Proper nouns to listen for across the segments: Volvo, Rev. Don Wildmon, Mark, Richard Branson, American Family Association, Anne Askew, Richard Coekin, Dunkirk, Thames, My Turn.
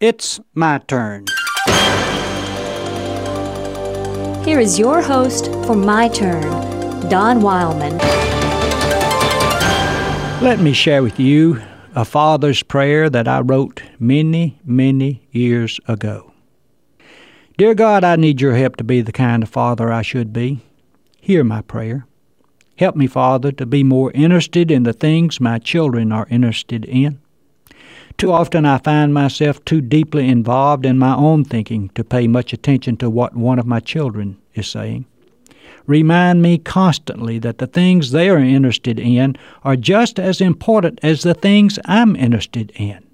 It's my turn. Here is your host for My Turn, Don Wildmon. Let me share with you a father's prayer that I wrote many, many years ago. Dear God, I need your help to be the kind of father I should be. Hear my prayer. Help me, Father, to be more interested in the things my children are interested in. Too often I find myself too deeply involved in my own thinking to pay much attention to what one of my children is saying. Remind me constantly that the things they are interested in are just as important as the things I'm interested in.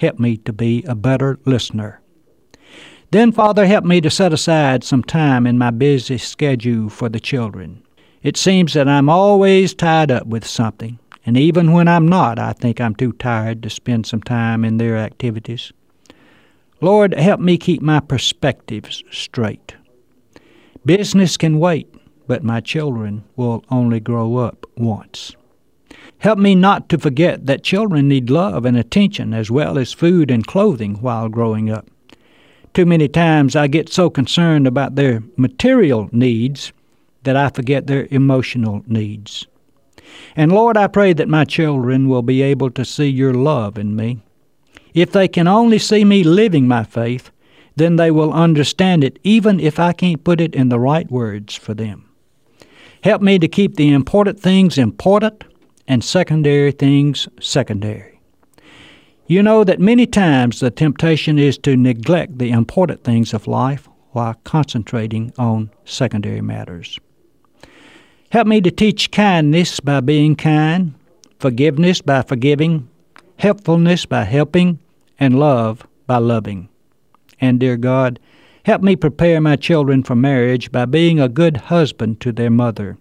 Help me to be a better listener. Then, Father, help me to set aside some time in my busy schedule for the children. It seems that I'm always tied up with something. And even when I'm not, I think I'm too tired to spend some time in their activities. Lord, help me keep my perspectives straight. Business can wait, but my children will only grow up once. Help me not to forget that children need love and attention as well as food and clothing while growing up. Too many times I get so concerned about their material needs that I forget their emotional needs. And Lord, I pray that my children will be able to see your love in me. If they can only see me living my faith, then they will understand it, even if I can't put it in the right words for them. Help me to keep the important things important and secondary things secondary. You know that many times the temptation is to neglect the important things of life while concentrating on secondary matters. Help me to teach kindness by being kind, forgiveness by forgiving, helpfulness by helping, and love by loving. And dear God, help me prepare my children for marriage by being a good husband to their mother.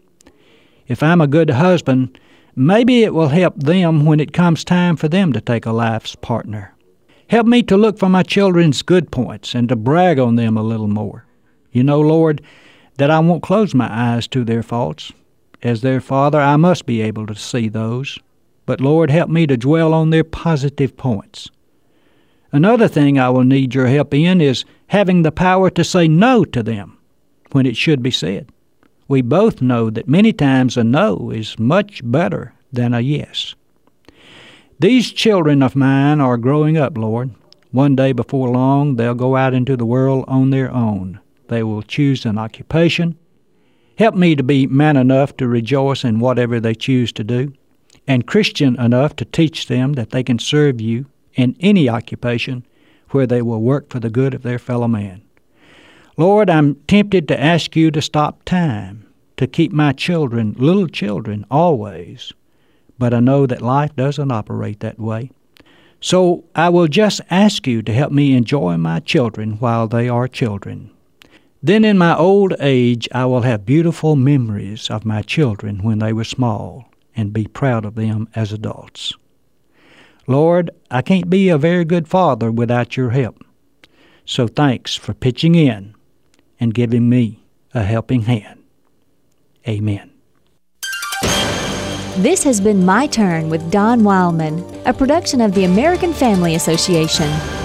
If I'm a good husband, maybe it will help them when it comes time for them to take a life's partner. Help me to look for my children's good points and to brag on them a little more. You know, Lord, that I won't close my eyes to their faults. As their father, I must be able to see those. But, Lord, help me to dwell on their positive points. Another thing I will need your help in is having the power to say no to them when it should be said. We both know that many times a no is much better than a yes. These children of mine are growing up, Lord. One day before long, they'll go out into the world on their own. They will choose an occupation. Help me to be man enough to rejoice in whatever they choose to do, and Christian enough to teach them that they can serve you in any occupation where they will work for the good of their fellow man. Lord, I'm tempted to ask you to stop time, to keep my children, little children, always. But I know that life doesn't operate that way. So I will just ask you to help me enjoy my children while they are children. Then in my old age, I will have beautiful memories of my children when they were small and be proud of them as adults. Lord, I can't be a very good father without your help. So thanks for pitching in and giving me a helping hand. Amen. This has been My Turn with Don Wildmon, a production of the American Family Association.